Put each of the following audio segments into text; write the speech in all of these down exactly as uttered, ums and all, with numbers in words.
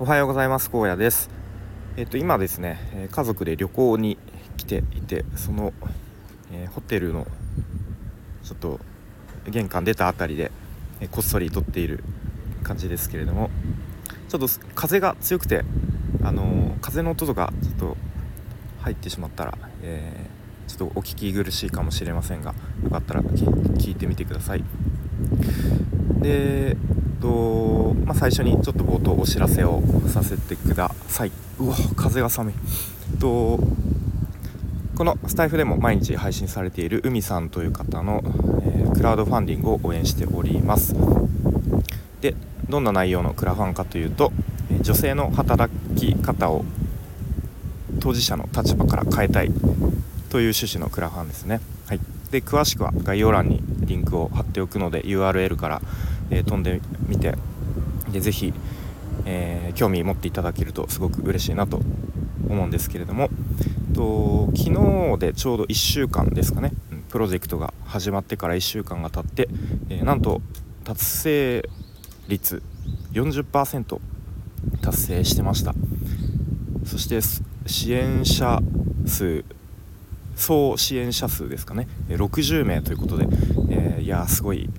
おはようございます。高野です。えっと今ですね、家族で旅行に来ていて、その、えー、ホテルのちょっと玄関出たあたりで、えー、こっそり撮っている感じですけれども、ちょっと風が強くて、あのー、風の音とかちょっと入ってしまったら、えー、ちょっとお聞き苦しいかもしれませんが、よかったら聞いてみてください。でとまあ、最初にちょっと冒頭お知らせをさせてください。うわ、風が寒い。とこのスタイフでも毎日配信されている海さんという方の、えー、クラウドファンディングを応援しております。で、どんな内容のクラファンかというと、女性の働き方を当事者の立場から変えたいという趣旨のクラファンですね、はい。で、詳しくは概要欄にリンクを貼っておくので ユーアールエル からえー、飛んでみて、でぜひ、えー、興味持っていただけるとすごく嬉しいなと思うんですけれども、と昨日でちょうどいっしゅうかんですかね、プロジェクトが始まってからいっしゅうかんが経って、えー、なんと達成率 よんじゅっパーセント 達成してました。そして支援者数、総支援者数ですかね、ろくじゅうめいということで、えー、いやすごい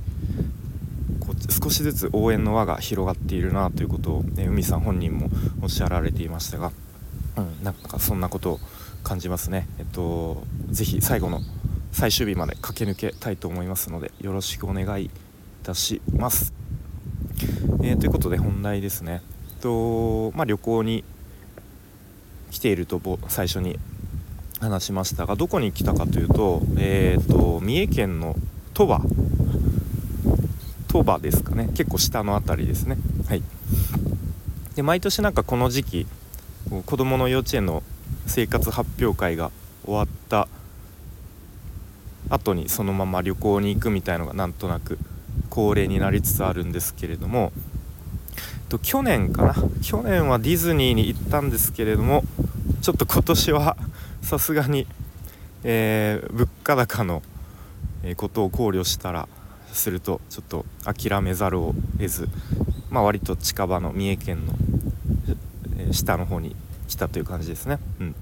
少しずつ応援の輪が広がっているなということを、ね、海さん本人もおっしゃられていましたが、うん、なんかそんなことを感じますね。えっと、ぜひ最後の最終日まで駆け抜けたいと思いますので、よろしくお願いいたします、えー、ということで本題ですね。えっとまあ、旅行に来ていると最初に話しましたが、どこに来たかというと、えー、っと三重県の鳥羽鳥羽ですかね、結構下のあたりですね、はい。で、毎年なんかこの時期、子どもの幼稚園の生活発表会が終わった後にそのまま旅行に行くみたいのがなんとなく恒例になりつつあるんですけれども、と去年かな去年はディズニーに行ったんですけれども、ちょっと今年はさすがに、えー、物価高のことを考慮したらするとちょっと諦めざるを得ず、まあ、割と近場の三重県の、えー、下の方に来たという感じですね、うん、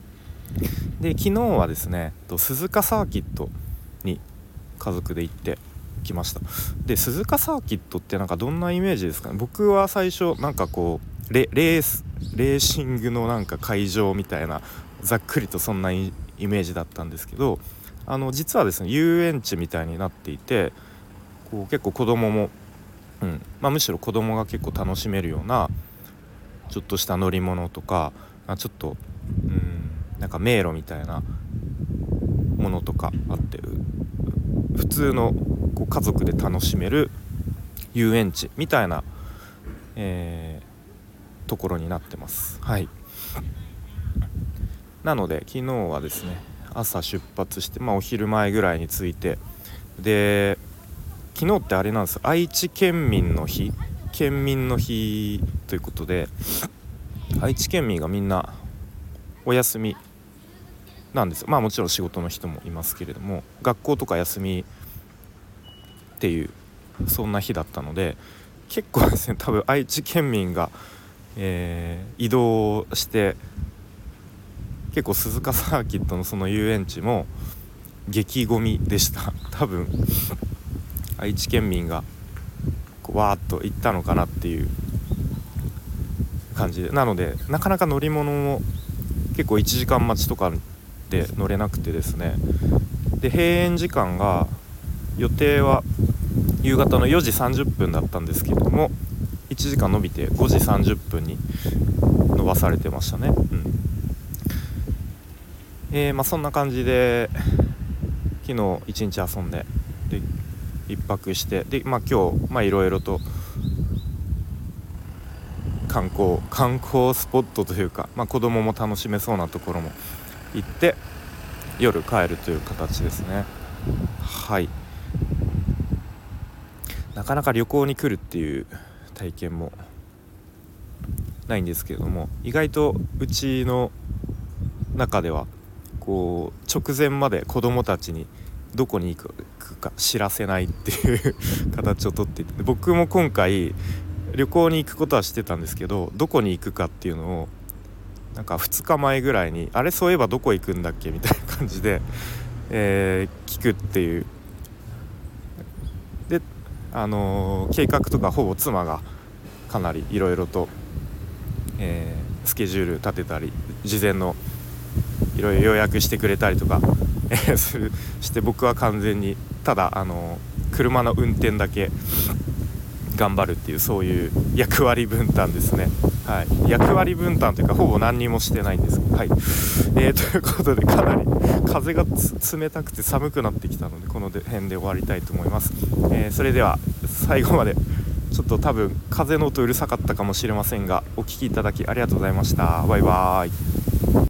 で昨日はですねと鈴鹿サーキットに家族で行ってきました。で、鈴鹿サーキットってなんかどんなイメージですかね。僕は最初なんかこう レ, レースレーシングのなんか会場みたいな、ざっくりとそんなイメージだったんですけど、あの実はですね遊園地みたいになっていて、結構子供も、うんまあ、むしろ子供が結構楽しめるようなちょっとした乗り物とか、ちょっとうんなんか迷路みたいなものとかあって、普通のこう家族で楽しめる遊園地みたいな、えー、ところになってます、はい。なので昨日はですね朝出発して、まあ、お昼前ぐらいに着いて、で昨日ってあれなんです、愛知県民の日県民の日ということで、愛知県民がみんなお休みなんですよ。まあもちろん仕事の人もいますけれども、学校とか休みっていうそんな日だったので、結構ですね多分愛知県民が、えー、移動して、結構鈴鹿サーキットのその遊園地も激ゴミでした。多分愛知県民がこうわーっと行ったのかなっていう感じで、なのでなかなか乗り物も結構いちじかん待ちとかで乗れなくてですね、で閉園時間が予定は夕方のよじさんじゅっぷんだったんですけれども、いちじかん延びてごじさんじゅっぷんに延ばされてましたね、うんえーまあ、そんな感じで昨日一日遊んで、で一泊して、で、まあ、今日、まあ、いろいろと観光観光スポットというか、まあ、子供も楽しめそうなところも行って夜帰るという形ですね、はい。なかなか旅行に来るっていう体験もないんですけれども、意外とうちの中ではこう直前まで子供たちにどこに行くか知らせないっていう形をとっていて、僕も今回旅行に行くことはしてたんですけど、どこに行くかっていうのをなんかふつかまえぐらいに、あれそういえばどこ行くんだっけみたいな感じで、えー、聞くっていう。で、あのー、計画とかほぼ妻がかなりいろいろと、えー、スケジュール立てたり、事前のいろいろ予約してくれたりとか、えー、するして僕は完全にただ、あのー、車の運転だけ頑張るっていう、そういう役割分担ですね。はい、役割分担というかほぼ何にもしてないんです。はい、えー、ということで、かなり風がつ冷たくて寒くなってきたので、この辺で終わりたいと思います。えー、それでは最後まで、ちょっと多分風の音うるさかったかもしれませんが、お聞きいただきありがとうございました。バイバーイ。